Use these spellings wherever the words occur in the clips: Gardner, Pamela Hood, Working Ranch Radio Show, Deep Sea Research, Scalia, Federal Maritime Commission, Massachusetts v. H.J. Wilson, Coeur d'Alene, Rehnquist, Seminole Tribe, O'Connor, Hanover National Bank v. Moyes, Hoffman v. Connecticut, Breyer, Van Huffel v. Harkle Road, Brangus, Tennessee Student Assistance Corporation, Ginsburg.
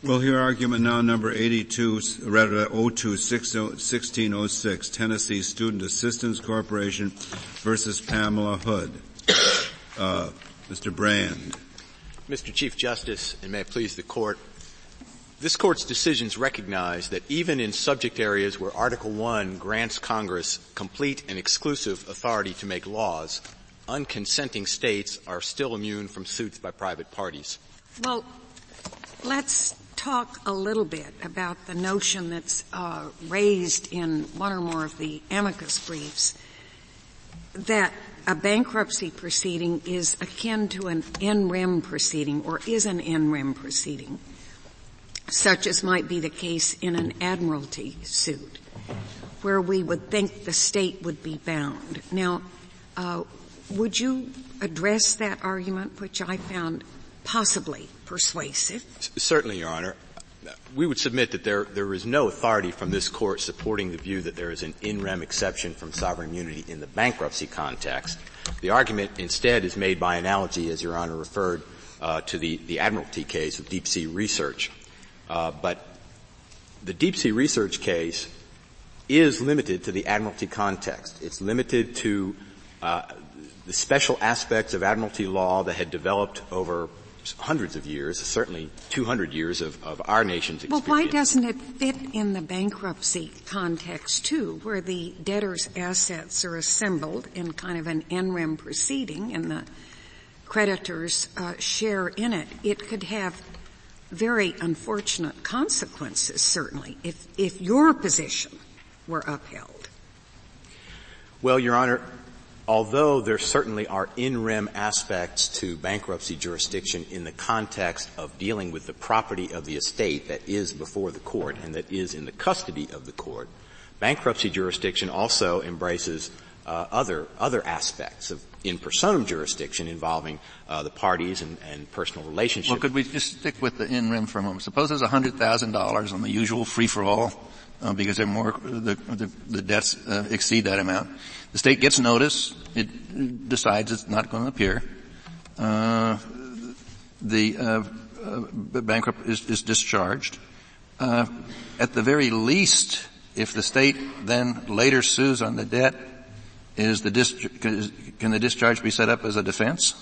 We'll hear argument now number 02-1606, Tennessee Student Assistance Corporation versus Pamela Hood. Mr. Brand. Mr. Chief Justice, and may it please the Court, this Court's decisions recognize that even in subject areas where Article I grants Congress complete and exclusive authority to make laws, unconsenting states are still immune from suits by private parties. Well, let's talk a little bit about the notion that's raised in one or more of the amicus briefs that a bankruptcy proceeding is akin to an in rem proceeding or is an in rem proceeding, such as might be the case in an admiralty suit where we would think the state would be bound. Now, would you address that argument, which I found possibly persuasive? Certainly, Your Honor. We would submit that there is no authority from this Court supporting the view that there is an in rem exception from sovereign immunity in the bankruptcy context. The argument instead is made by analogy, as Your Honor referred to the Admiralty case of Deep Sea Research. But the Deep Sea Research case is limited to the Admiralty context. It's limited to the special aspects of Admiralty law that had developed over hundreds of years, certainly 200 years of our nation's experience. Well, why doesn't it fit in the bankruptcy context, too, where the debtor's assets are assembled in kind of an in rem proceeding and the creditor's share in it? It could have very unfortunate consequences, certainly, if your position were upheld. Well, Your Honor, although there certainly are in rem aspects to bankruptcy jurisdiction in the context of dealing with the property of the estate that is before the court and that is in the custody of the court, bankruptcy jurisdiction also embraces other aspects of in personam jurisdiction involving the parties and personal relationships. Well, could we just stick with the in rem for a moment? Suppose there's $100,000 on the usual free-for-all because they're more the debts exceed that amount. The state gets notice. It decides it's not going to appear. The bankrupt is discharged. At the very least, if the state then later sues on the debt, can the discharge be set up as a defense?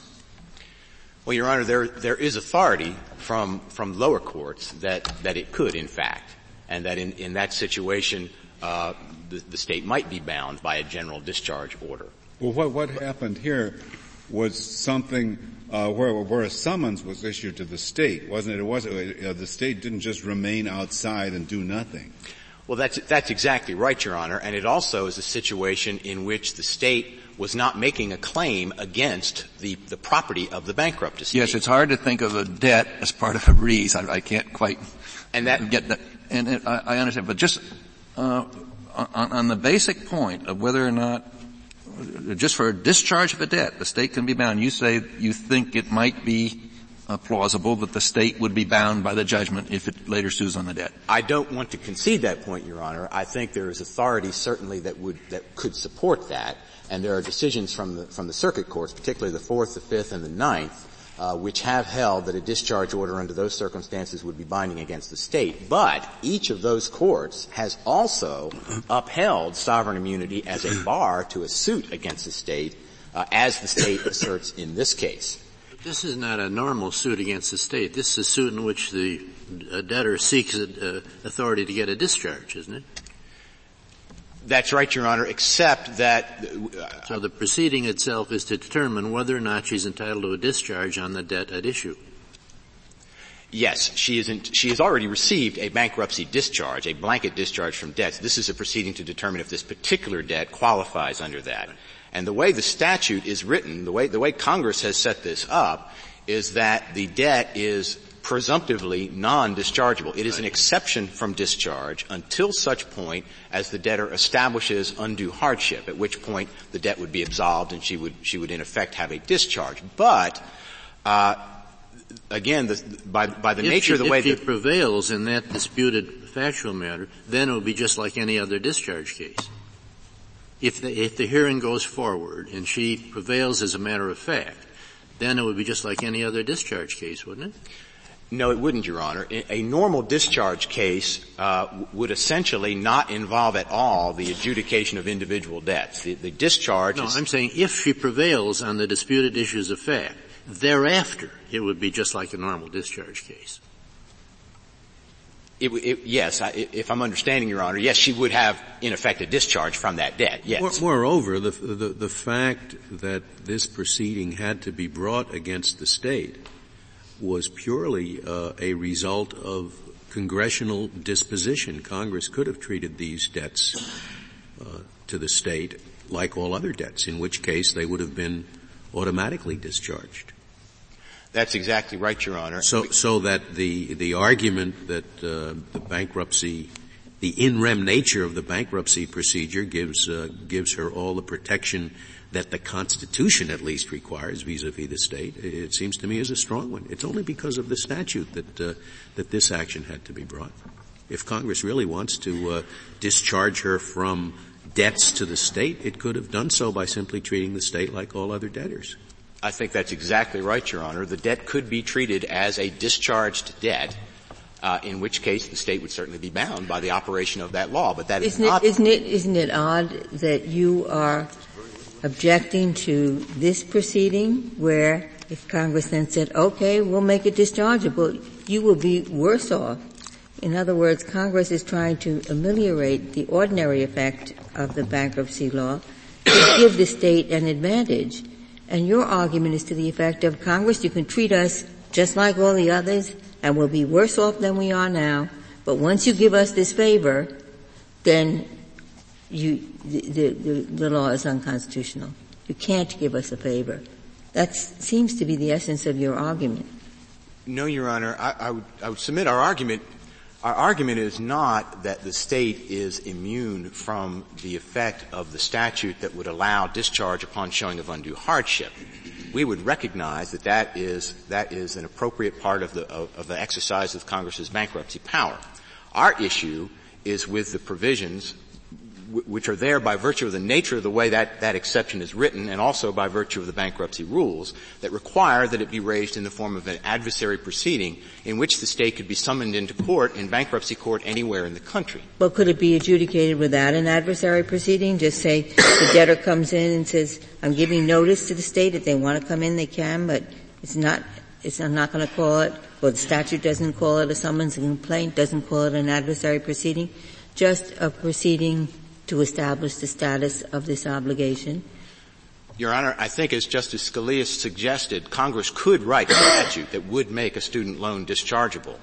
Well, Your Honor, there is authority from lower courts that it could, in fact, and that in that situation, the state might be bound by a general discharge order. Well, what happened here was something where a summons was issued to the state, wasn't it? It wasn't the state didn't just remain outside and do nothing. Well, that's exactly right, Your Honor, and it also is a situation in which the state was not making a claim against the property of the bankrupt estate. Yes, it's hard to think of a debt as part of a breeze. I can't quite get that. And I understand, but just on the basic point of whether or not, just for a discharge of a debt, the state can be bound. You say you think it might be plausible that the state would be bound by the judgment if it later sues on the debt. I don't want to concede that point, Your Honor. I think there is authority certainly that could support that, and there are decisions from the circuit courts, particularly the 4th, the 5th, and the 9th, which have held that a discharge order under those circumstances would be binding against the state. But each of those courts has also upheld sovereign immunity as a bar to a suit against the state, as the state asserts in this case. This is not a normal suit against the state. This is a suit in which the debtor seeks authority to get a discharge, isn't it? That's right, Your Honor, except that so the proceeding itself is to determine whether or not she's entitled to a discharge on the debt at issue. Yes, she has already received a bankruptcy discharge, a blanket discharge from debts. This is a proceeding to determine if this particular debt qualifies under that. And the way the statute is written, the way Congress has set this up, is that the debt is presumptively non-dischargeable. It is an exception from discharge until such point as the debtor establishes undue hardship, at which point the debt would be absolved and she would in effect have a discharge. But again, by the nature of the way that if she prevails in that disputed factual matter, then it would be just like any other discharge case. If the hearing goes forward and she prevails as a matter of fact, then it would be just like any other discharge case, wouldn't it? No, it wouldn't, Your Honor. A normal discharge case would essentially not involve at all the adjudication of individual debts. The discharge is... No, I'm saying if she prevails on the disputed issues of fact, thereafter it would be just like a normal discharge case. Yes, if I'm understanding, Your Honor, yes, she would have, in effect, a discharge from that debt, yes. Moreover, the fact that this proceeding had to be brought against the state was purely a result of congressional disposition. Congress could have treated these debts to the state like all other debts, in which case they would have been automatically discharged. That's exactly right, Your Honor. So that the argument that the in rem nature of the bankruptcy procedure gives her all the protection that the Constitution at least requires vis-a-vis the state, it seems to me is a strong one. It's only because of the statute that this action had to be brought. If Congress really wants to discharge her from debts to the state, it could have done so by simply treating the state like all other debtors. I think that's exactly right, Your Honor. The debt could be treated as a discharged debt, in which case the state would certainly be bound by the operation of that law, but that is not... Isn't it odd that you are objecting to this proceeding where if Congress then said, okay, we'll make it dischargeable, you will be worse off? In other words, Congress is trying to ameliorate the ordinary effect of the bankruptcy law to give the state an advantage. And your argument is to the effect of, Congress, you can treat us just like all the others and we'll be worse off than we are now, but once you give us this favor, then the law is unconstitutional. You can't give us a favor. That seems to be the essence of your argument. No, Your Honor. I would submit our argument. Our argument is not that the state is immune from the effect of the statute that would allow discharge upon showing of undue hardship. We would recognize that that is an appropriate part of the exercise of Congress's bankruptcy power. Our issue is with the provisions which are there by virtue of the nature of the way that exception is written and also by virtue of the bankruptcy rules that require that it be raised in the form of an adversary proceeding in which the state could be summoned into court, in bankruptcy court, anywhere in the country. Well, could it be adjudicated without an adversary proceeding? Just say the debtor comes in and says, I'm giving notice to the state. If they want to come in, they can, but I'm not going to call it, or the statute doesn't call it a summons and complaint, doesn't call it an adversary proceeding, just a proceeding to establish the status of this obligation? Your Honor, I think as Justice Scalia suggested, Congress could write a statute that would make a student loan dischargeable,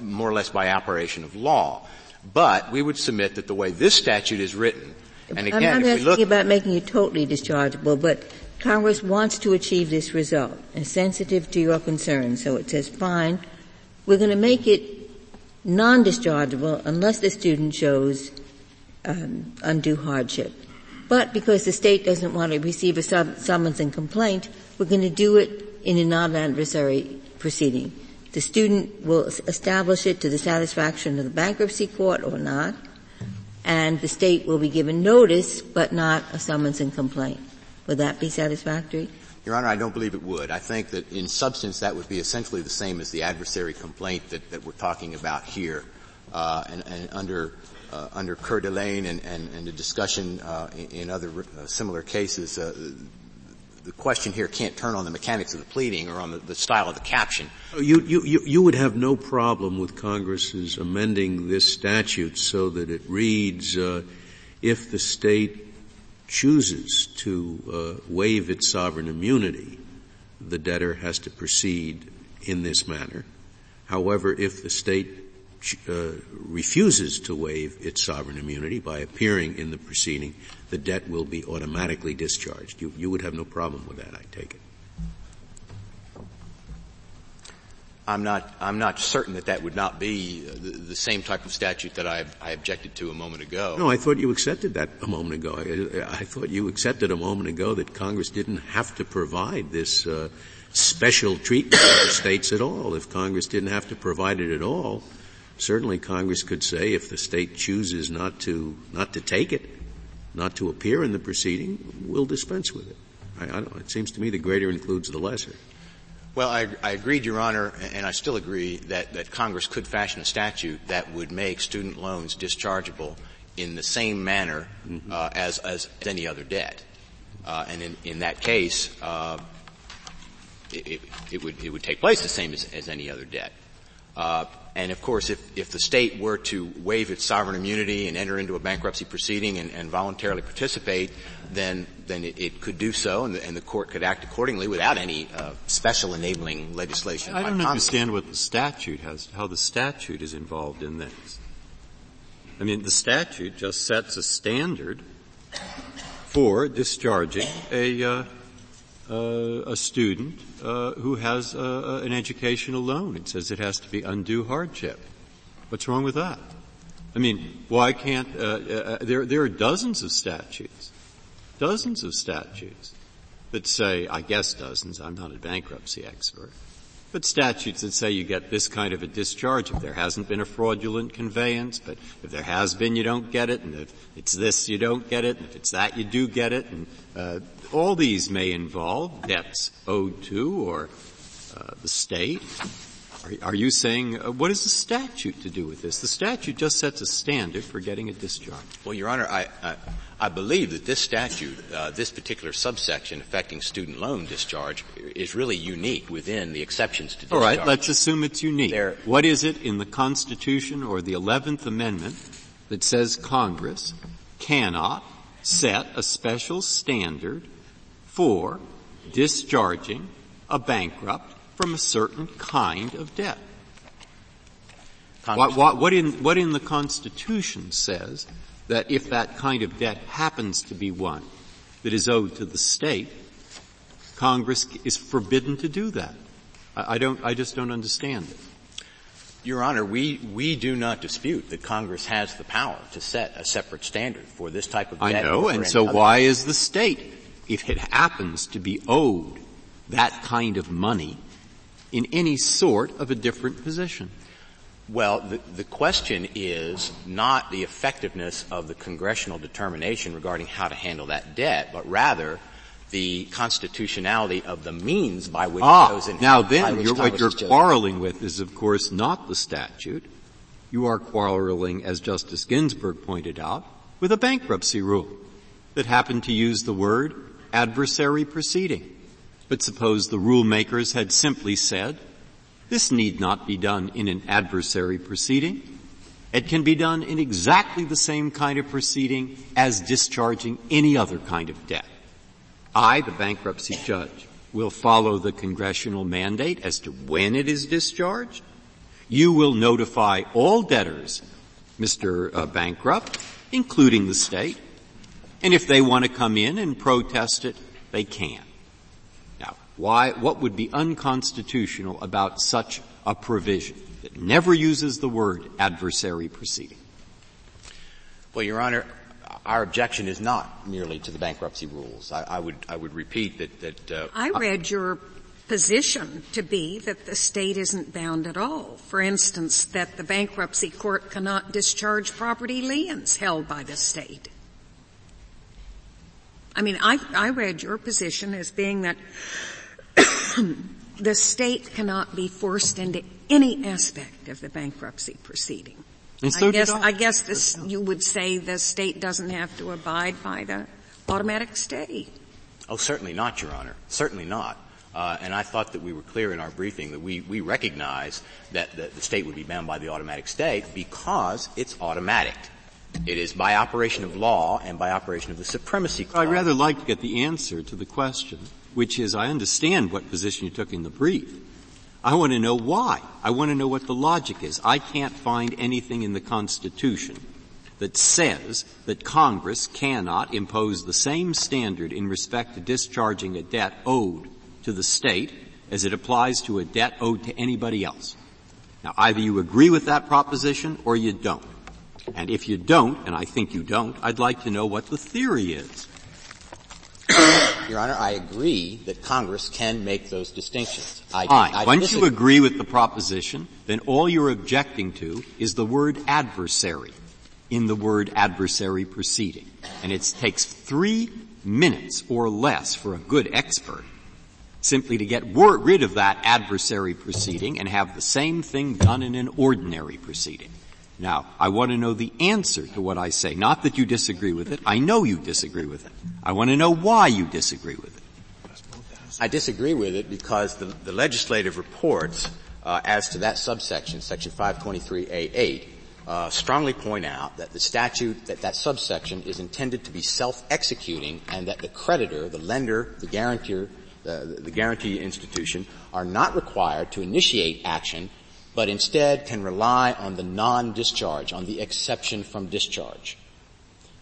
more or less by operation of law. But we would submit that the way this statute is written, and again, I'm not asking about making it totally dischargeable, but Congress wants to achieve this result, and sensitive to your concerns. So it says, fine, we're going to make it non-dischargeable unless the student shows undue hardship. But because the state doesn't want to receive a summons and complaint, we're going to do it in a non-adversary proceeding. The student will establish it to the satisfaction of the bankruptcy court or not, and the state will be given notice but not a summons and complaint. Would that be satisfactory? Your Honor, I don't believe it would. I think that in substance that would be essentially the same as the adversary complaint that we're talking about here, and under Coeur d'Alene and the discussion in other similar cases, the question here can't turn on the mechanics of the pleading or on the style of the caption. You would have no problem with Congress's amending this statute so that it reads, if the state chooses to waive its sovereign immunity, the debtor has to proceed in this manner. However, if the state refuses to waive its sovereign immunity by appearing in the proceeding, the debt will be automatically discharged. You would have no problem with that, I take it. I'm not certain that would not be the same type of statute that I objected to a moment ago. No, I thought you accepted that a moment ago. I thought you accepted a moment ago that Congress didn't have to provide this special treatment to the states at all. If Congress didn't have to provide it at all, certainly Congress could say if the state chooses not to take it, not to appear in the proceeding, we'll dispense with it. It seems to me the greater includes the lesser. Well, I agreed, Your Honor, and I still agree that Congress could fashion a statute that would make student loans dischargeable in the same manner as any other debt. And in that case, it would take place the same as any other debt. And of course, if the state were to waive its sovereign immunity and enter into a bankruptcy proceeding and voluntarily participate, then it could do so, and the court could act accordingly without any special enabling legislation. I don't understand what the statute how the statute is involved in this. I mean, the statute just sets a standard for discharging a student who has an educational loan. It says it has to be undue hardship. What's wrong with that? I mean, why can't there are dozens of statutes that say, I guess dozens, I'm not a bankruptcy expert, but statutes that say you get this kind of a discharge if there hasn't been a fraudulent conveyance, but if there has been, you don't get it, and if it's this, you don't get it, and if it's that, you do get it. And all these may involve debts owed to or the state. Are you saying what is the statute to do with this? The statute just sets a standard for getting a discharge. Well, Your Honor, I believe that this statute, this particular subsection affecting student loan discharge, is really unique within the exceptions to discharge. All right, let's assume it's unique. What is it in the Constitution or the 11th Amendment that says Congress cannot set a special standard for discharging a bankrupt from a certain kind of debt? What in the Constitution says that if that kind of debt happens to be one that is owed to the state, Congress is forbidden to do that? I just don't understand it. Your Honor, we do not dispute that Congress has the power to set a separate standard for this type of debt. I know, and so why is the state, if it happens to be owed that kind of money, in any sort of a different position? Well, the question is not the effectiveness of the congressional determination regarding how to handle that debt, but rather the constitutionality of the means by which those in now then, what you're quarreling with is, of course, not the statute. You are quarreling, as Justice Ginsburg pointed out, with a bankruptcy rule that happened to use the word adversary proceeding. But suppose the rulemakers had simply said, this need not be done in an adversary proceeding. It can be done in exactly the same kind of proceeding as discharging any other kind of debt. I, the bankruptcy judge, will follow the congressional mandate as to when it is discharged. You will notify all debtors, Mr. Bankrupt, including the state. And if they want to come in and protest it, they can. What would be unconstitutional about such a provision that never uses the word adversary proceeding? Well, Your Honor, our objection is not merely to the bankruptcy rules. I would repeat that I read your position to be that the state isn't bound at all. For instance, that the bankruptcy court cannot discharge property liens held by the state. I mean, I read your position as being that the state cannot be forced into any aspect of the bankruptcy proceeding. And so you would say the state doesn't have to abide by the automatic stay. Oh, certainly not, Your Honor. Certainly not. And I thought that we were clear in our briefing that we recognize that the state would be bound by the automatic stay because it's automatic. It is by operation of law and by operation of the supremacy clause. I'd rather like to get the answer to the question, which is I understand what position you took in the brief. I want to know why. I want to know what the logic is. I can't find anything in the Constitution that says that Congress cannot impose the same standard in respect to discharging a debt owed to the state as it applies to a debt owed to anybody else. Now, either you agree with that proposition or you don't. And if you don't, and I think you don't, I'd like to know what the theory is. Your Honor, I agree that Congress can make those distinctions. Once you agree with the proposition, then all you're objecting to is the word adversary in the word adversary proceeding. And it takes 3 minutes or less for a good expert simply to get rid of that adversary proceeding and have the same thing done in an ordinary proceeding. Now, I want to know the answer to what I say, not that you disagree with it. I know you disagree with it. I want to know why you disagree with it. I disagree with it because the legislative reports as to that subsection, Section 523A8, strongly point out that the statute, that subsection is intended to be self-executing and that the creditor, the lender, the guarantor, the guarantee institution are not required to initiate action, but instead can rely on the non-discharge, on the exception from discharge.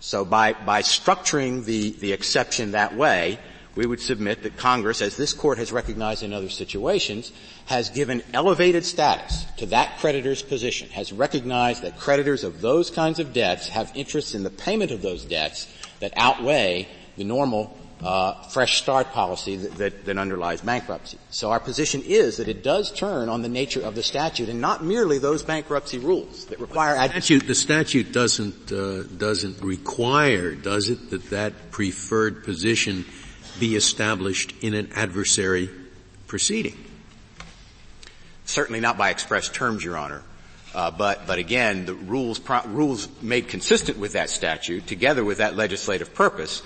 So by structuring the exception that way, we would submit that Congress, as this Court has recognized in other situations, has given elevated status to that creditor's position, has recognized that creditors of those kinds of debts have interests in the payment of those debts that outweigh the normal fresh start policy that underlies bankruptcy. So our position is that it does turn on the nature of the statute and not merely those bankruptcy rules that require the statute doesn't require, does it, that preferred position be established in an adversary proceeding? Certainly not by express terms, Your Honor. But again, the rules made consistent with that statute, together with that legislative purpose,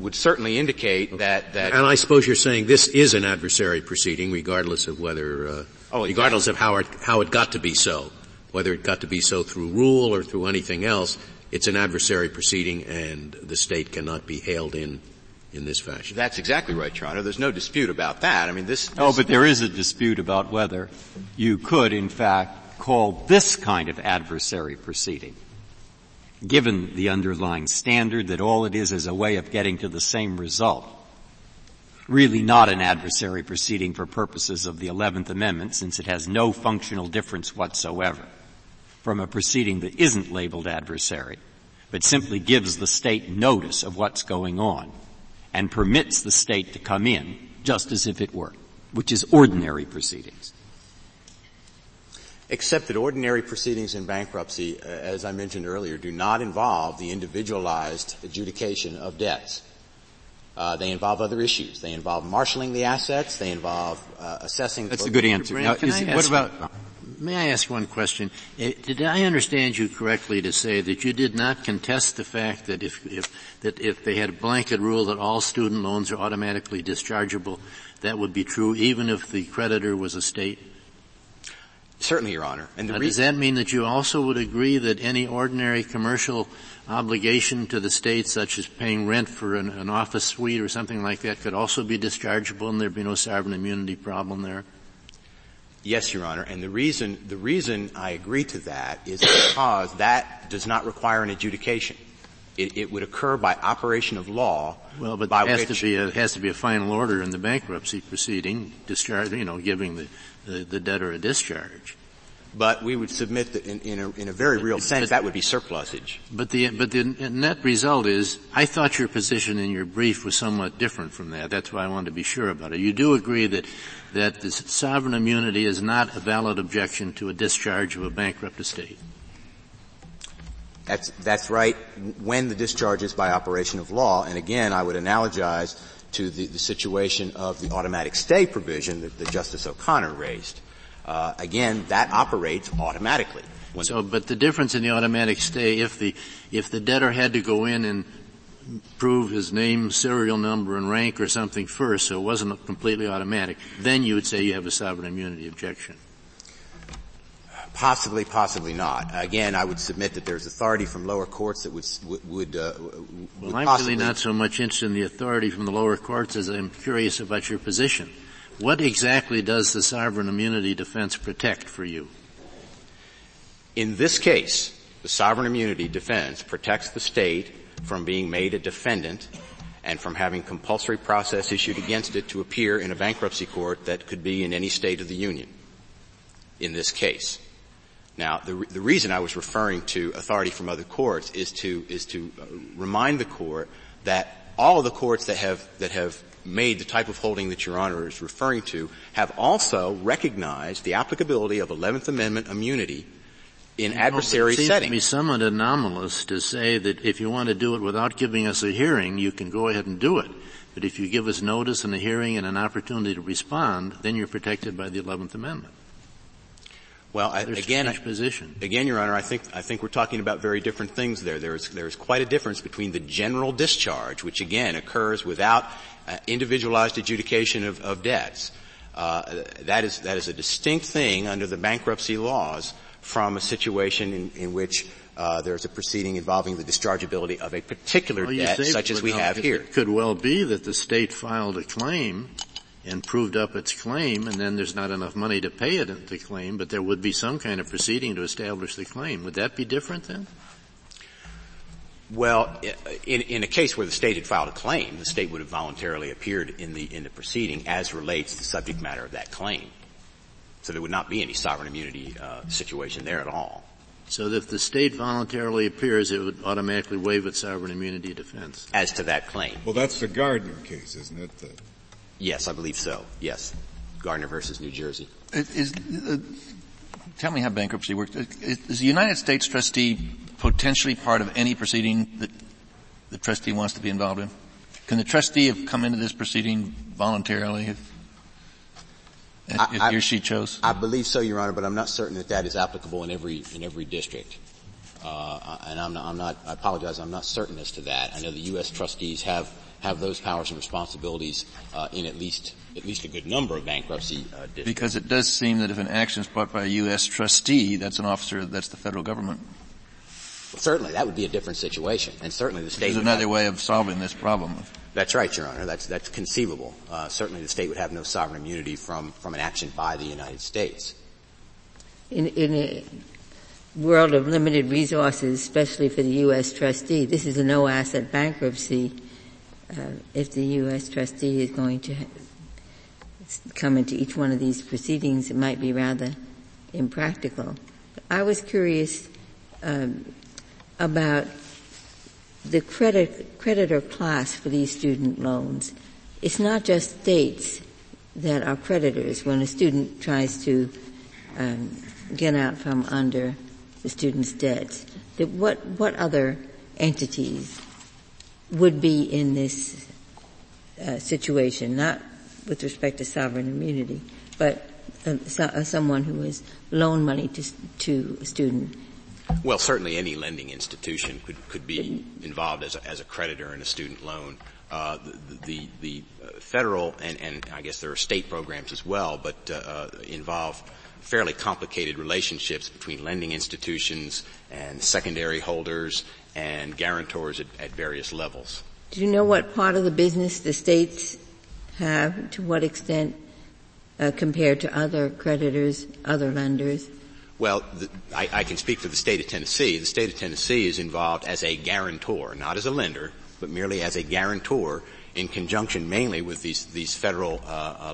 would certainly indicate that. And I suppose you're saying this is an adversary proceeding, regardless of whether, exactly. Regardless of how it got to be so, whether it got to be so through rule or through anything else. It's an adversary proceeding, and the state cannot be hailed in this fashion. That's exactly right, Your Honor. There's no dispute about that. I mean, but there is a dispute about whether you could, in fact, call this kind of adversary proceeding, given the underlying standard that all it is a way of getting to the same result, really not an adversary proceeding for purposes of the 11th Amendment, since it has no functional difference whatsoever from a proceeding that isn't labeled adversary, but simply gives the state notice of what's going on and permits the state to come in just as if it were, which is ordinary proceedings. Except that ordinary proceedings in bankruptcy, as I mentioned earlier, do not involve the individualized adjudication of debts. They involve other issues. They involve marshaling the assets. They involve assessing. That's a good answer. Now, may I ask one question? Did I understand you correctly to say that you did not contest the fact that if they had a blanket rule that all student loans are automatically dischargeable, that would be true even if the creditor was a state? Certainly, Your Honor. And does that mean that you also would agree that any ordinary commercial obligation to the state, such as paying rent for an office suite or something like that, could also be dischargeable and there'd be no sovereign immunity problem there? Yes, Your Honor, and the reason I agree to that is because that does not require an adjudication. It would occur by operation of law. Well, but it has to be a final order in the bankruptcy proceeding, discharge, giving the debtor a discharge. But we would submit that in a very real sense that would be surplusage. But the net result is, I thought your position in your brief was somewhat different from that. That's why I wanted to be sure about it. You do agree that the sovereign immunity is not a valid objection to a discharge of a bankrupt estate. That's right, when the discharge is by operation of law. And again, I would analogize to the situation of the automatic stay provision that Justice O'Connor raised. Again, that operates automatically. But the difference in the automatic stay, if the debtor had to go in and prove his name, serial number, and rank or something first, so it wasn't completely automatic, then you would say you have a sovereign immunity objection. Possibly not. Again, I would submit that there's authority from lower courts that would I'm possibly really not so much interested in the authority from the lower courts as I'm curious about your position. What exactly does the sovereign immunity defense protect for you? In this case, the sovereign immunity defense protects the state from being made a defendant and from having compulsory process issued against it to appear in a bankruptcy court that could be in any state of the union in this case. Now, the reason I was referring to authority from other courts is to remind the court that all of the courts that have made the type of holding that Your Honor is referring to have also recognized the applicability of 11th Amendment immunity in adversary settings. It seems to me somewhat anomalous to say that if you want to do it without giving us a hearing, you can go ahead and do it. But if you give us notice and a hearing and an opportunity to respond, then you're protected by the 11th Amendment. Well, again, Your Honor, I think we're talking about very different things there. There is quite a difference between the general discharge, which again occurs without individualized adjudication of debts. That is a distinct thing under the bankruptcy laws from a situation in which there's a proceeding involving the dischargeability of a particular debt, such as we have here. It could well be that the state filed a claim and proved up its claim, and then there's not enough money to pay it the claim, but there would be some kind of proceeding to establish the claim. Would that be different then? Well, in a case where the state had filed a claim, the state would have voluntarily appeared in the proceeding as relates to the subject matter of that claim. So there would not be any sovereign immunity situation there at all. So if the state voluntarily appears, it would automatically waive its sovereign immunity defense? As to that claim. Well, that's the Gardner case, isn't it? Yes, I believe so. Yes, Gardner versus New Jersey. Tell me how bankruptcy works. Is the United States trustee potentially part of any proceeding that the trustee wants to be involved in? Can the trustee have come into this proceeding voluntarily if he or she chose? I believe so, Your Honor, but I'm not certain that is applicable in every district. I apologize, I'm not certain as to that. I know the U.S. trustees have those powers and responsibilities in at least a good number of bankruptcy districts. Because it does seem that if an action is brought by a U.S. trustee, that's an officer, that's the federal government. Well, certainly, that would be a different situation, and certainly the state. There's another way of solving this problem. That's right, Your Honor. That's conceivable. Certainly, the state would have no sovereign immunity from an action by the United States. In a world of limited resources, especially for the U.S. trustee, this is a no-asset bankruptcy. If the U.S. trustee is going to come into each one of these proceedings, it might be rather impractical. I was curious about the creditor class for these student loans. It's not just states that are creditors when a student tries to get out from under the student's debts. What other entities would be in this situation, not with respect to sovereign immunity, but someone who has loaned money to a student? Well, certainly any lending institution could be involved as a creditor in a student loan. The federal and I guess there are state programs as well, but involve fairly complicated relationships between lending institutions and secondary holders and guarantors at various levels. Do you know what part of the business the states have, to what extent compared to other creditors, other lenders? Well, I can speak for the state of Tennessee. The state of Tennessee is involved as a guarantor, not as a lender, but merely as a guarantor in conjunction mainly with these federal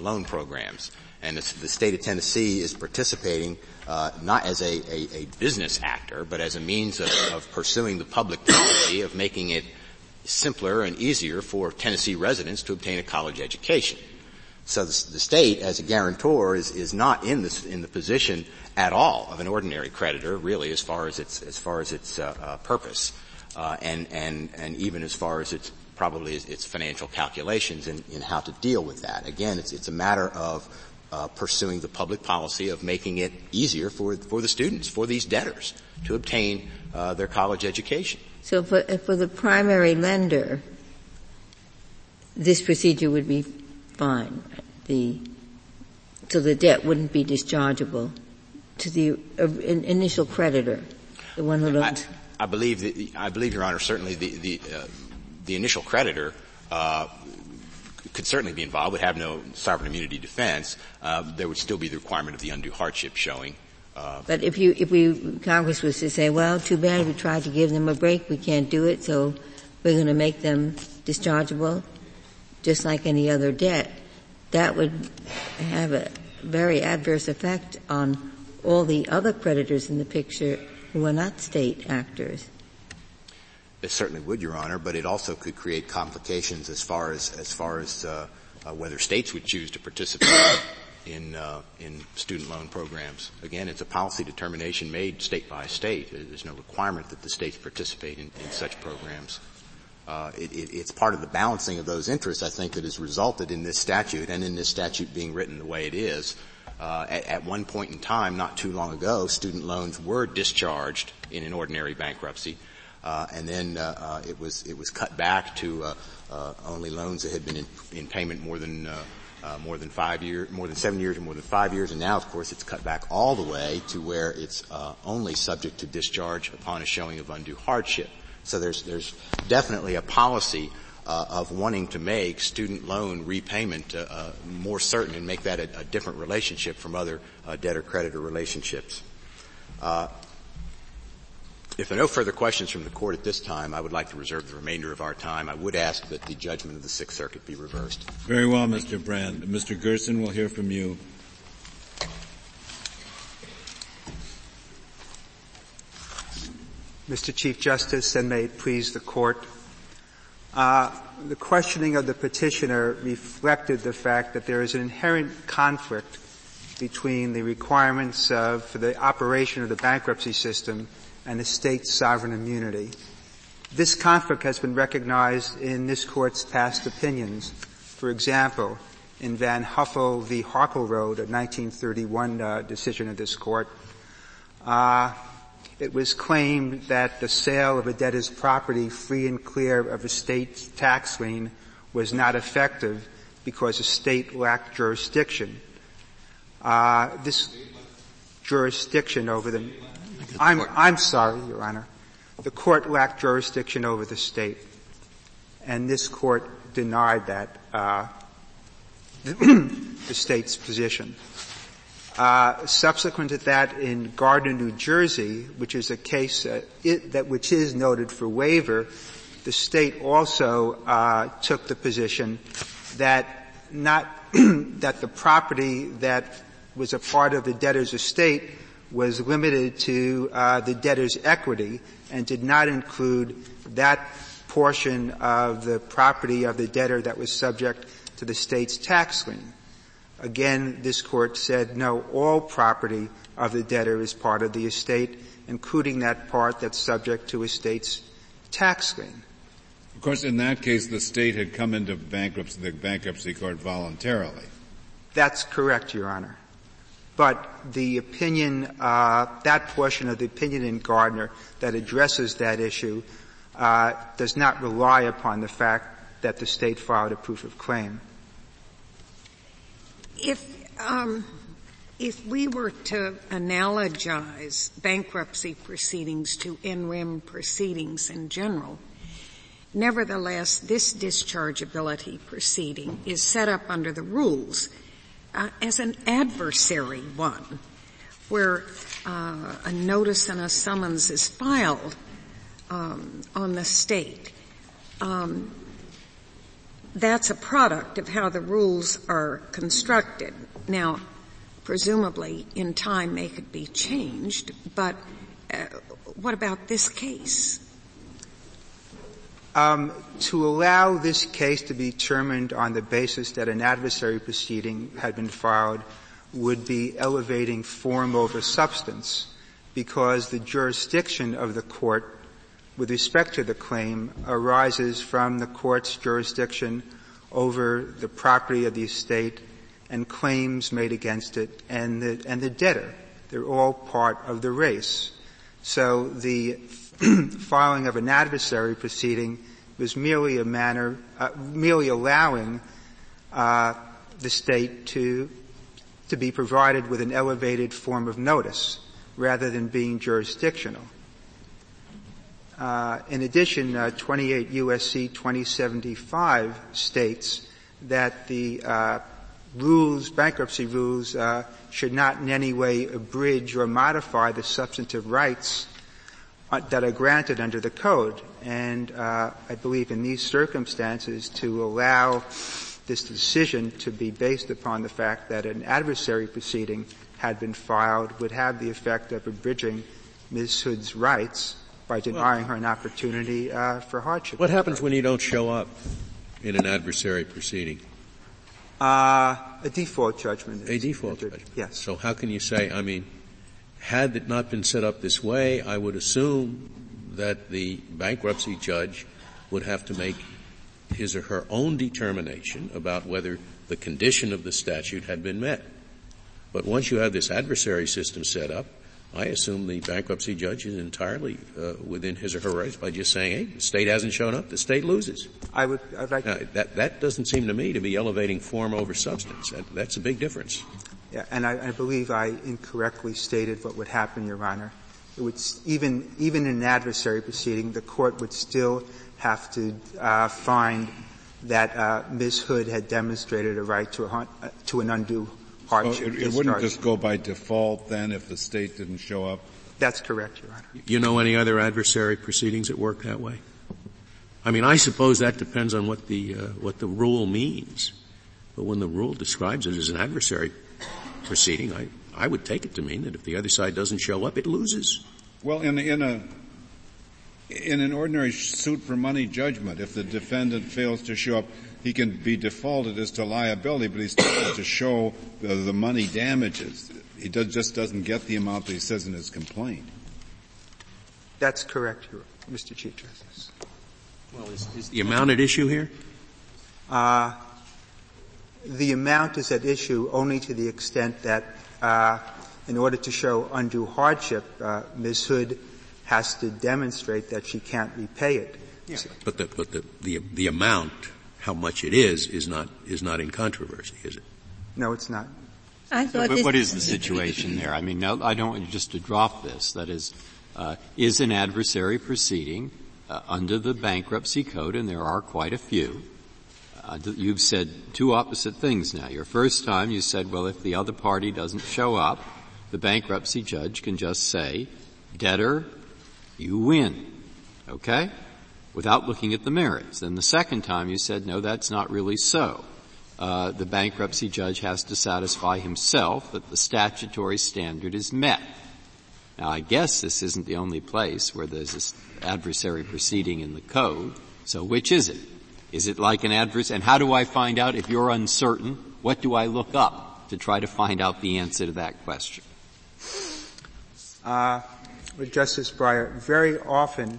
loan programs. And the state of Tennessee is participating not as a business actor, but as a means of pursuing the public policy of making it simpler and easier for Tennessee residents to obtain a college education. So the state, as a guarantor, is not in the position at all of an ordinary creditor, really, as far as its purpose, and even as far as its probably its financial calculations in how to deal with that. Again, it's a matter of pursuing the public policy of making it easier for the students, for these debtors, to obtain their college education. So for the primary lender, this procedure would be fine. So the debt wouldn't be dischargeable to the initial creditor, the one who loaned. I believe, Your Honor, certainly the initial creditor could certainly be involved, would have no sovereign immunity defense. There would still be the requirement of the undue hardship showing. But if Congress was to say, well, too bad, we tried to give them a break, we can't do it, so we're going to make them dischargeable, just like any other debt, that would have a very adverse effect on all the other creditors in the picture who are not state actors. It certainly would, Your Honor, but it also could create complications as far as whether states would choose to participate in student loan programs. Again, it's a policy determination made state by state. There's no requirement that the states participate in such programs. It's part of the balancing of those interests, I think, that has resulted in this statute and in this statute being written the way it is. At one point in time, not too long ago, student loans were discharged in an ordinary bankruptcy, and then it was cut back to only loans that had been in payment more than 5 years, and now, of course, it's cut back all the way to where it's only subject to discharge upon a showing of undue hardship. So there's definitely a policy of wanting to make student loan repayment more certain and make that a different relationship from other debtor-creditor relationships. If there are no further questions from the Court at this time, I would like to reserve the remainder of our time. I would ask that the judgment of the Sixth Circuit be reversed. Very well, Mr. Brand. Mr. Gerson, we'll hear from you. Mr. Chief Justice, and may it please the Court, the questioning of the petitioner reflected the fact that there is an inherent conflict between the requirements for the operation of the bankruptcy system and the state's sovereign immunity. This conflict has been recognized in this Court's past opinions. For example, in Van Huffel v. Harkle Road, a 1931 decision of this Court, it was claimed that the sale of a debtor's property free and clear of a state tax lien was not effective because the state lacked jurisdiction. This jurisdiction over the I'm sorry, Your Honor. The Court lacked jurisdiction over the state, and this Court denied that the state's position. Subsequent to that, in Gardner, New Jersey, which is a case which is noted for waiver, the state also took the position that not that the property that was a part of the debtor's estate was limited to the debtor's equity and did not include that portion of the property of the debtor that was subject to the state's tax lien. Again, this Court said, no, all property of the debtor is part of the estate, including that part that's subject to a state's tax lien. Of course, in that case, the state had come into bankruptcy, the bankruptcy court voluntarily. That's correct, Your Honor. But the opinion, that portion of the opinion in Gardner that addresses that issue, does not rely upon the fact that the state filed a proof of claim. If we were to analogize bankruptcy proceedings to in rem proceedings in general, nevertheless, this dischargeability proceeding is set up under the rules as an adversary one, where a notice and a summons is filed on the state. That's a product of how the rules are constructed. Now, presumably, in time, they could be changed, but what about this case? To allow this case to be determined on the basis that an adversary proceeding had been filed would be elevating form over substance, because the jurisdiction of the Court with respect to the claim arises from the Court's jurisdiction over the property of the estate and claims made against it and the debtor. They're all part of the race. So the filing of an adversary proceeding was merely a manner, merely allowing the state to be provided with an elevated form of notice rather than being jurisdictional. In addition, 28 U.S.C. 2075 states that the bankruptcy rules, should not in any way abridge or modify the substantive rights that are granted under the Code. And I believe in these circumstances, to allow this decision to be based upon the fact that an adversary proceeding had been filed would have the effect of abridging Ms. Hood's rights by denying her an opportunity for hardship. What happens when you don't show up in an adversary proceeding? A default judgment. A default judgment. Yes. So how can you say, had it not been set up this way, I would assume that the bankruptcy judge would have to make his or her own determination about whether the condition of the statute had been met. But once you have this adversary system set up, I assume the bankruptcy judge is entirely within his or her rights by just saying, hey, the state hasn't shown up, the state loses. I'd like to. That doesn't seem to me to be elevating form over substance. That's a big difference. Yeah, and I believe I incorrectly stated what would happen, Your Honor. It would even in an adversary proceeding, the court would still have to find that Ms. Hood had demonstrated a right to an undue hardship. So it wouldn't just go by default then if the state didn't show up? That's correct, Your Honor. You know any other adversary proceedings that work that way? I mean, I suppose that depends on what the rule means. But when the rule describes it as an adversary proceeding, I would take it to mean that if the other side doesn't show up, it loses. Well, in an ordinary suit for money judgment, if the defendant fails to show up, he can be defaulted as to liability, but he's still has to show the money damages. He just doesn't get the amount that he says in his complaint. That's correct, Mr. Chief Justice. Well, is the amount at issue here? The amount is at issue only to the extent that in order to show undue hardship, Ms. Hood has to demonstrate that she can't repay it. Yeah. So, but the amount, how much it is not in controversy, is it? No, it's not. But what is the situation there? I mean, now, I don't want you just to drop this. That is an adversary proceeding under the bankruptcy code, and there are quite a few. You've said two opposite things now. Your first time you said, well, if the other party doesn't show up, the bankruptcy judge can just say, debtor, you win, okay, without looking at the merits. Then the second time you said, no, that's not really so. The bankruptcy judge has to satisfy himself that the statutory standard is met. Now, I guess this isn't the only place where there's this adversary proceeding in the code, so which is it? Is it like an adverse? And how do I find out if you're uncertain? What do I look up to try to find out the answer to that question? Justice Breyer, very often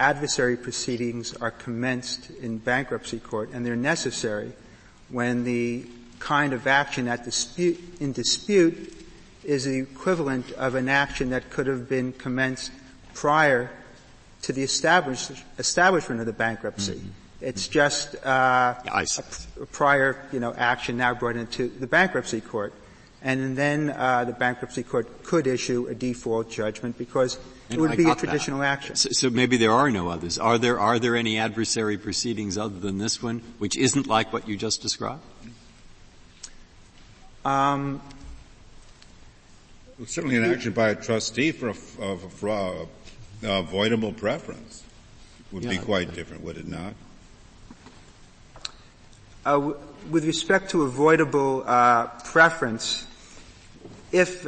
adversary proceedings are commenced in bankruptcy court, and they're necessary when the kind of action that in dispute is the equivalent of an action that could have been commenced prior to the establishment of the bankruptcy. Mm-hmm. It's just a prior, action now brought into the bankruptcy court, and then the bankruptcy court could issue a default judgment because it would be a traditional action. So maybe there are no others. Are there any adversary proceedings other than this one, which isn't like what you just described? Well, certainly an action by a trustee for avoidable preference would be quite different, would it not? With respect to avoidable preference, if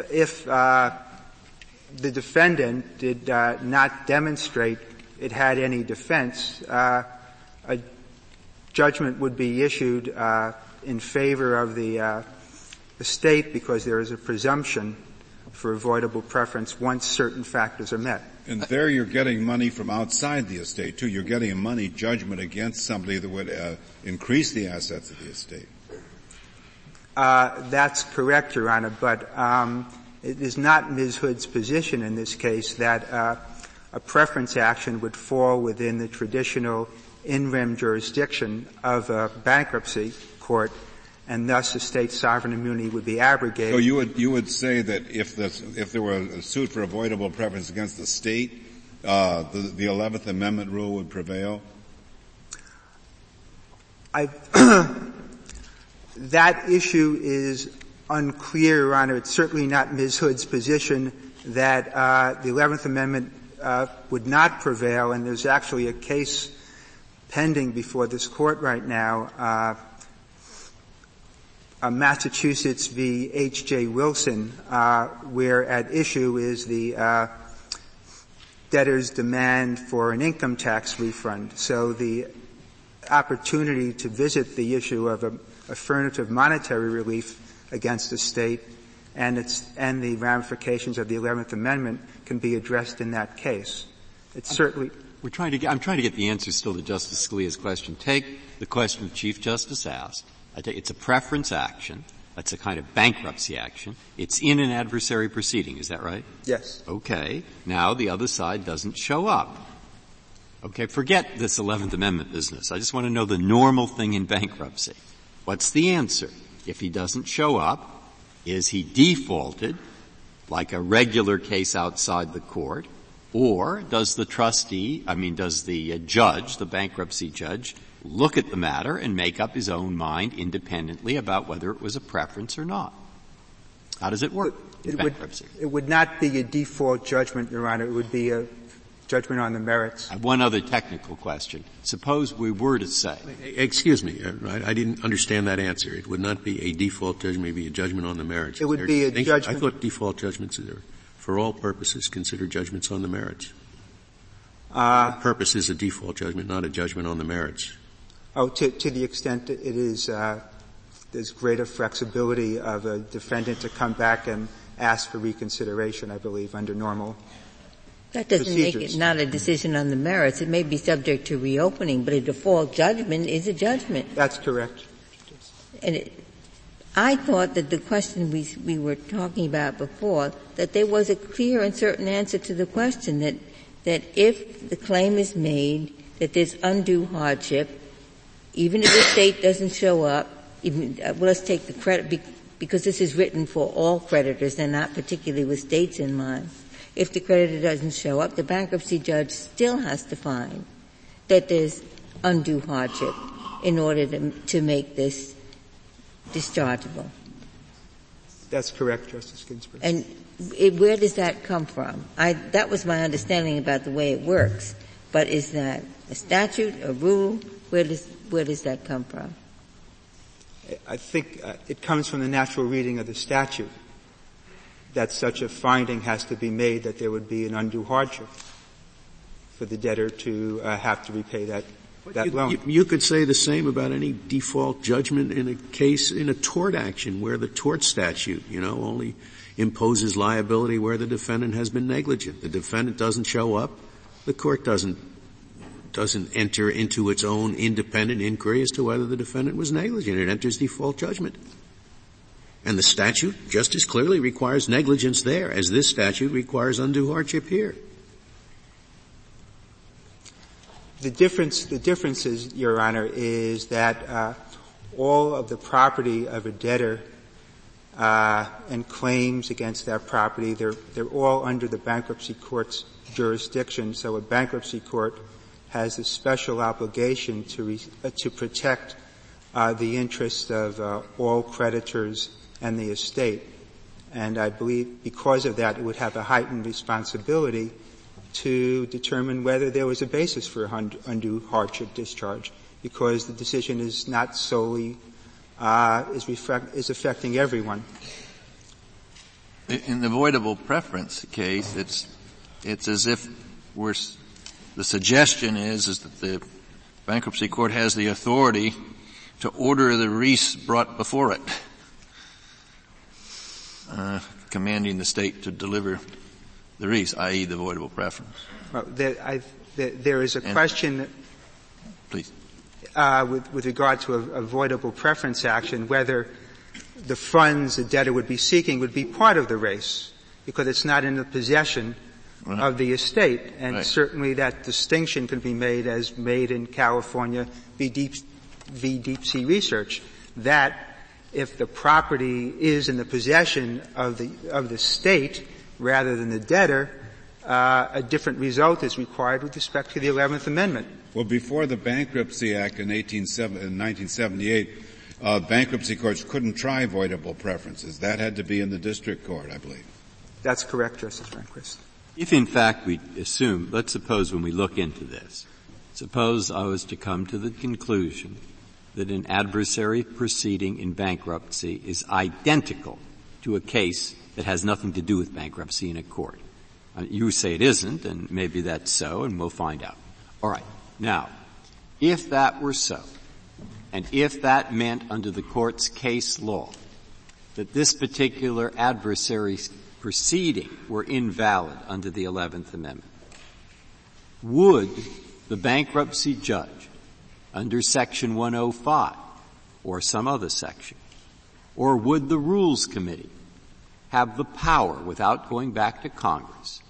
the defendant did not demonstrate it had any defense, a judgment would be issued in favor of the state because there is a presumption for avoidable preference once certain factors are met. And there you're getting money from outside the estate, too. You're getting a money judgment against somebody that would increase the assets of the estate. That's correct, Your Honor, but it is not Ms. Hood's position in this case that a preference action would fall within the traditional in rem jurisdiction of a bankruptcy court, and thus the state's sovereign immunity would be abrogated. So you would say that if there were a suit for avoidable preference against the state, the 11th Amendment rule would prevail? That issue is unclear, Your Honor. It's certainly not Ms. Hood's position that the 11th Amendment would not prevail, and there's actually a case pending before this court right now, Massachusetts v. H.J. Wilson, where at issue is the debtor's demand for an income tax refund. So the opportunity to visit the issue of affirmative monetary relief against the state and the ramifications of the 11th Amendment can be addressed in that case. It's certainly I'm trying to get the answer still to Justice Scalia's question. Take the question the Chief Justice asked. It's a preference action. That's a kind of bankruptcy action. It's in an adversary proceeding. Is that right? Yes. Okay. Now the other side doesn't show up. Okay. Forget this 11th Amendment business. I just want to know the normal thing in bankruptcy. What's the answer? If he doesn't show up, is he defaulted like a regular case outside the court? Or does the judge, the bankruptcy judge, look at the matter and make up his own mind independently about whether it was a preference or not? How does it work in bankruptcy? It would not be a default judgment, Your Honor. It would be a judgment on the merits. I have one other technical question. Suppose we were to say... Excuse me. I didn't understand that answer. It would not be a default judgment. It would be a judgment on the merits. It would be a judgment... I thought default judgments are, for all purposes, considered judgments on the merits. The purpose is a default judgment, not a judgment on the merits. Oh, to the extent that it is, there's greater flexibility of a defendant to come back and ask for reconsideration, I believe, under normal That doesn't procedures. Make it not a decision on the merits. It may be subject to reopening, but a default judgment is a judgment. That's correct. And I thought that the question we were talking about before, that there was a clear and certain answer to the question, that if the claim is made that there's undue hardship, even if the state doesn't show up, let's take the credit, because this is written for all creditors and not particularly with states in mind. If the creditor doesn't show up, the bankruptcy judge still has to find that there's undue hardship in order to make this dischargeable. That's correct, Justice Ginsburg. And where does that come from? That was my understanding about the way it works. But is that a statute, a rule? Where does that come from? I think it comes from the natural reading of the statute, that such a finding has to be made that there would be an undue hardship for the debtor to have to repay that loan. You could say the same about any default judgment in a case in a tort action where the tort statute, only imposes liability where the defendant has been negligent. The defendant doesn't show up. The court doesn't enter into its own independent inquiry as to whether the defendant was negligent. It enters default judgment. And the statute just as clearly requires negligence there as this statute requires undue hardship here. The difference is, Your Honor, is that all of the property of a debtor and claims against that property, they're all under the bankruptcy court's jurisdiction. So a bankruptcy court has a special obligation to protect the interest of all creditors and the estate. And I believe because of that, it would have a heightened responsibility to determine whether there was a basis for undue hardship discharge, because the decision is not solely is affecting everyone. In the voidable preference case, it's as if the suggestion is that the bankruptcy court has the authority to order the res brought before it, commanding the state to deliver the res, i.e., the voidable preference. Well, there is a question that, please, with regard to a voidable preference action, whether the funds the debtor would be seeking would be part of the res, because it's not in the possession of the estate, and certainly that distinction could be made as made in California v. Deep Sea Research, that if the property is in the possession of the state rather than the debtor, a different result is required with respect to the 11th Amendment. Well, before the Bankruptcy Act in 1978, bankruptcy courts couldn't try voidable preferences. That had to be in the district court, I believe. That's correct, Justice Rehnquist. If, in fact, we assume, let's suppose when we look into this, suppose I was to come to the conclusion that an adversary proceeding in bankruptcy is identical to a case that has nothing to do with bankruptcy in a court. You say it isn't, and maybe that's so, and we'll find out. All right. Now, if that were so, and if that meant under the court's case law that this particular adversary proceeding were invalid under the 11th Amendment, would the bankruptcy judge, under Section 105 or some other section, or would the Rules Committee have the power, without going back to Congress,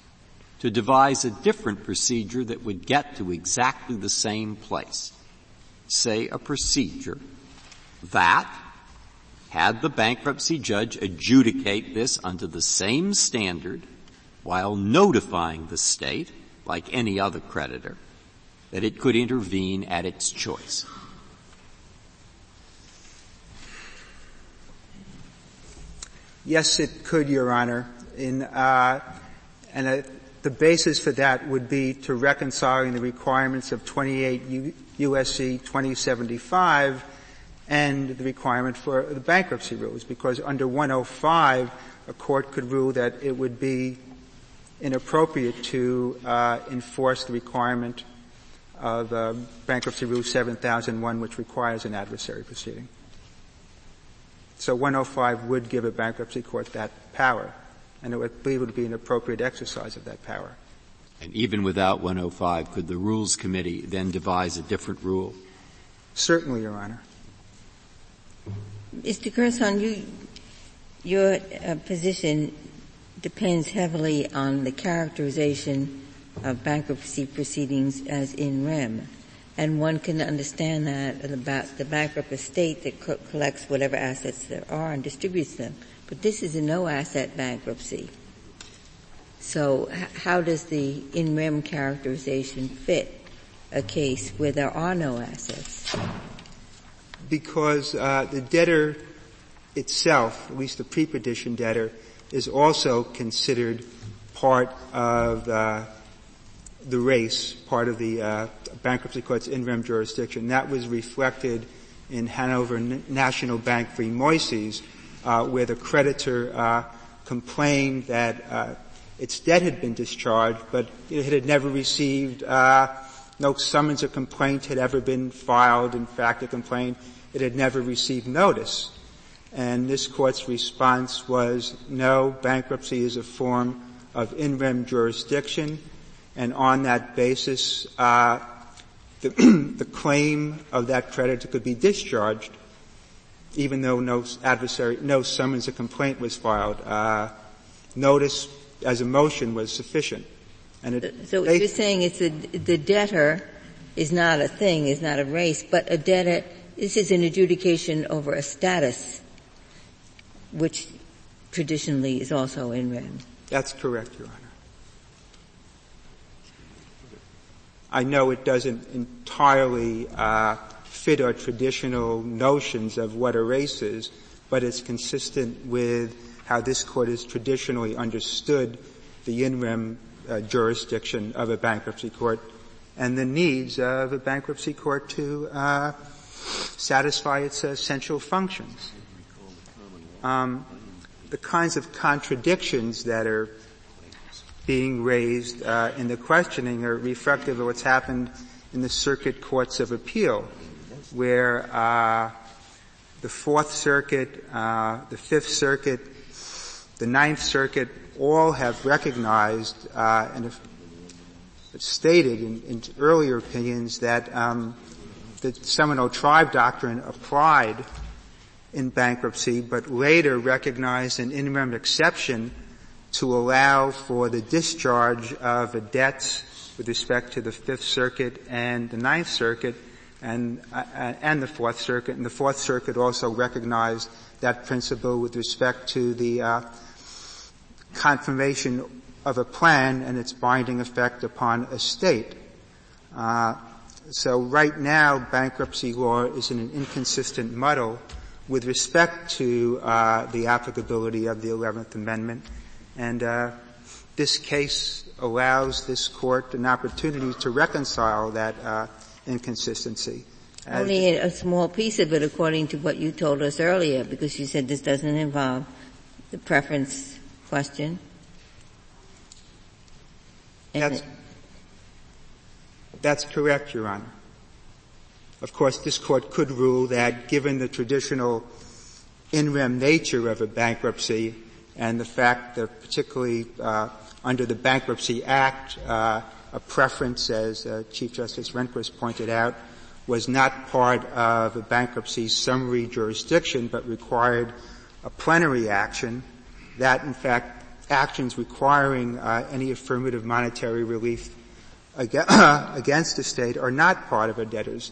to devise a different procedure that would get to exactly the same place? Say a procedure that had the bankruptcy judge adjudicate this under the same standard while notifying the state, like any other creditor, that it could intervene at its choice. Yes, it could, Your Honor. The basis for that would be to reconciling the requirements of 28 U.S.C. 2075 and the requirement for the bankruptcy rules, because under 105, a court could rule that it would be inappropriate to enforce the requirement of Bankruptcy Rule 7001, which requires an adversary proceeding. So 105 would give a bankruptcy court that power, and it would be an appropriate exercise of that power. And even without 105, could the Rules Committee then devise a different rule? Certainly, Your Honor. Mr. Gerson, your position depends heavily on the characterization of bankruptcy proceedings as in rem, and one can understand that about the bankrupt estate that collects whatever assets there are and distributes them. But this is a no-asset bankruptcy. So how does the in rem characterization fit a case where there are no assets? Because the debtor itself, at least the prepetition debtor, is also considered part of the race, part of the bankruptcy court's in rem jurisdiction. That was reflected in Hanover National Bank v. Moyes, where the creditor complained that its debt had been discharged, but it had never received no summons or complaint had ever been filed. In fact, it complained it had never received notice. And this court's response was, no, bankruptcy is a form of in rem jurisdiction. And on that basis, the claim of that creditor could be discharged, even though no summons or complaint was filed. Notice as a motion was sufficient. So what you're saying is the debtor is not a thing, is not a race, but a debtor. This is an adjudication over a status, which traditionally is also in rem. That's correct, Your Honor. I know it doesn't entirely fit our traditional notions of what a race is, but it's consistent with how this court has traditionally understood the in rem jurisdiction of a bankruptcy court and the needs of a bankruptcy court to satisfy its essential functions. The kinds of contradictions that are being raised in the questioning are reflective of what's happened in the circuit courts of appeal, where the Fourth Circuit, the Fifth Circuit, the Ninth Circuit all have recognized and have stated in earlier opinions that the Seminole Tribe doctrine applied in bankruptcy, but later recognized an in rem exception to allow for the discharge of a debt with respect to the Fifth Circuit and the Ninth Circuit and the Fourth Circuit. And the Fourth Circuit also recognized that principle with respect to the confirmation of a plan and its binding effect upon a state. So right now, bankruptcy law is in an inconsistent muddle with respect to the applicability of the 11th Amendment. And this case allows this court an opportunity to reconcile that inconsistency. Only a small piece of it, according to what you told us earlier, because you said this doesn't involve the preference question. That's correct, Your Honor. Of course, this court could rule that, given the traditional in rem nature of a bankruptcy, and the fact that particularly under the Bankruptcy Act a preference, as Chief Justice Rehnquist pointed out, was not part of a bankruptcy summary jurisdiction, but required a plenary action, that, in fact, actions requiring any affirmative monetary relief against the state are not part of a debtor's,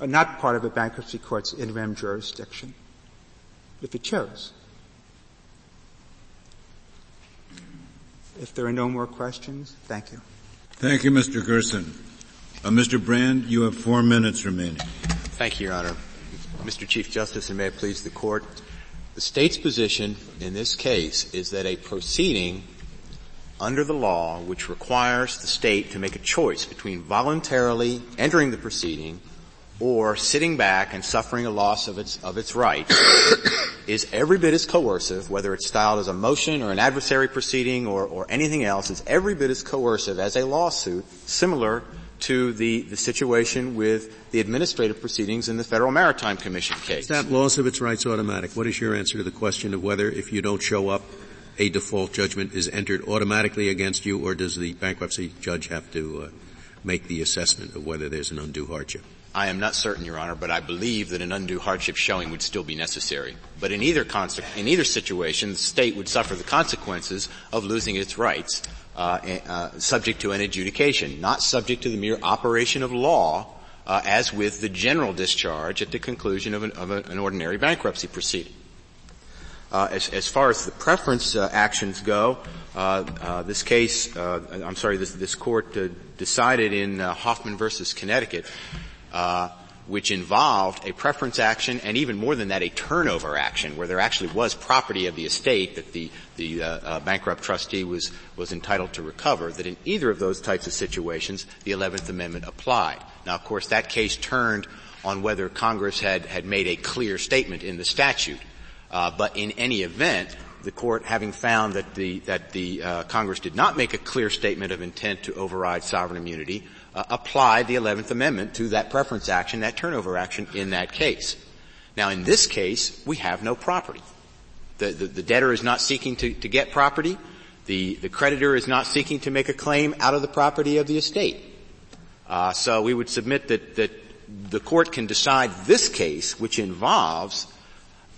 are not part of a bankruptcy court's in rem jurisdiction, if it chose. If there are no more questions, thank you. Thank you, Mr. Gerson. Mr. Brand, you have 4 minutes remaining. Thank you, Your Honor. Mr. Chief Justice, and may it please the Court, the state's position in this case is that a proceeding under the law which requires the state to make a choice between voluntarily entering the proceeding or sitting back and suffering a loss of its rights is every bit as coercive, whether it's styled as a motion or an adversary proceeding or anything else, is every bit as coercive as a lawsuit similar to the situation with the administrative proceedings in the Federal Maritime Commission case. Is that loss of its rights automatic? What is your answer to the question of whether, if you don't show up, a default judgment is entered automatically against you, or does the bankruptcy judge have to make the assessment of whether there's an undue hardship? I am not certain, Your Honor, but I believe that an undue hardship showing would still be necessary. But in either situation, the state would suffer the consequences of losing its rights subject to an adjudication, not subject to the mere operation of law, as with the general discharge at the conclusion of an ordinary bankruptcy proceeding. As far as the preference actions go, this case, this court decided in Hoffman v. Connecticut, which involved a preference action and even more than that, a turnover action where there actually was property of the estate that the bankrupt trustee was entitled to recover, that in either of those types of situations, the 11th Amendment applied. Now, of course, that case turned on whether Congress had made a clear statement in the statute. But in any event, the court, having found that the Congress did not make a clear statement of intent to override sovereign immunity, applied the 11th Amendment to that preference action, that turnover action in that case. Now, in this case, we have no property. The debtor is not seeking to get property. The creditor is not seeking to make a claim out of the property of the estate. So we would submit that the court can decide this case, which involves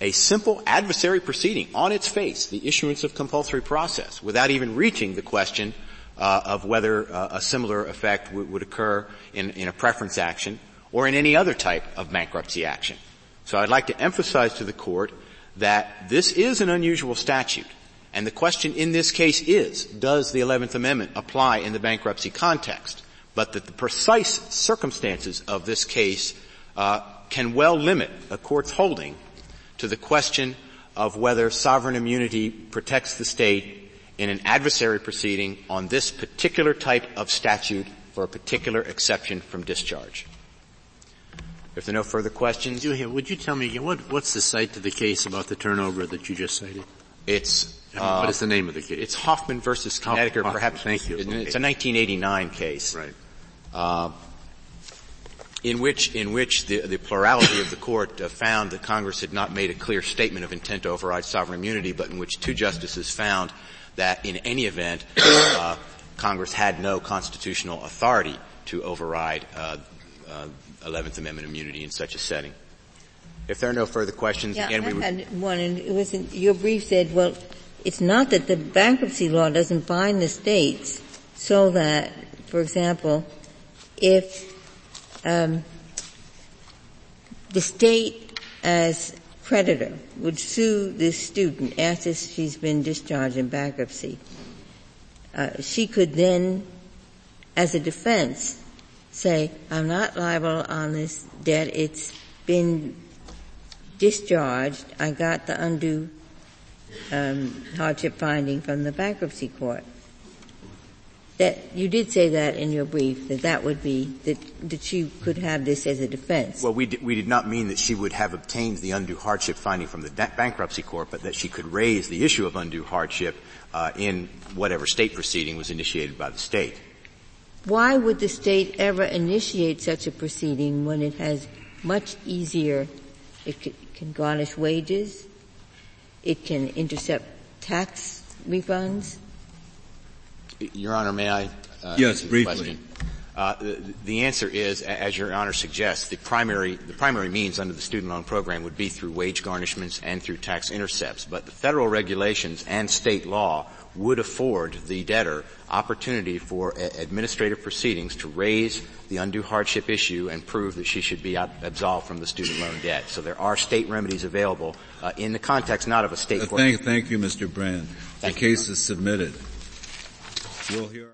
a simple adversary proceeding on its face, the issuance of compulsory process, without even reaching the question of whether a similar effect would occur in a preference action or in any other type of bankruptcy action. So I'd like to emphasize to the court that this is an unusual statute, and the question in this case is, does the 11th Amendment apply in the bankruptcy context? But that the precise circumstances of this case can well limit a court's holding to the question of whether sovereign immunity protects the state in an adversary proceeding on this particular type of statute for a particular exception from discharge. If there are no further questions. Would you tell me again, what's the cite to the case about the turnover that you just cited? What is the name of the case? It's Hoffman versus Connecticut, perhaps. Thank you. It's okay. A 1989 case. Right. In which the plurality of the court found that Congress had not made a clear statement of intent to override sovereign immunity, but in which two justices found that in any event Congress had no constitutional authority to override 11th Amendment immunity in such a setting. If there are no further questions, I had one, and it was in your brief said, well, it's not that the bankruptcy law doesn't bind the states, so that, for example, if the state as creditor would sue this student after she's been discharged in bankruptcy. She could then, as a defense, say, I'm not liable on this debt. It's been discharged. I got the undue hardship finding from the bankruptcy court. That you did say that in your brief, that would be that she could have this as a defense. Well, we did not mean that she would have obtained the undue hardship finding from the bankruptcy court, but that she could raise the issue of undue hardship in whatever state proceeding was initiated by the state. Why would the state ever initiate such a proceeding when it has much easier? It can garnish wages. It can intercept tax refunds. Your Honor, may I Yes, briefly. The answer is, as Your Honor suggests, the primary means under the student loan program would be through wage garnishments and through tax intercepts. But the federal regulations and state law would afford the debtor opportunity for administrative proceedings to raise the undue hardship issue and prove that she should be absolved from the student loan debt. So there are state remedies available in the context not of a state court. Thank you, Mr. Brand. The case is submitted. We'll hear.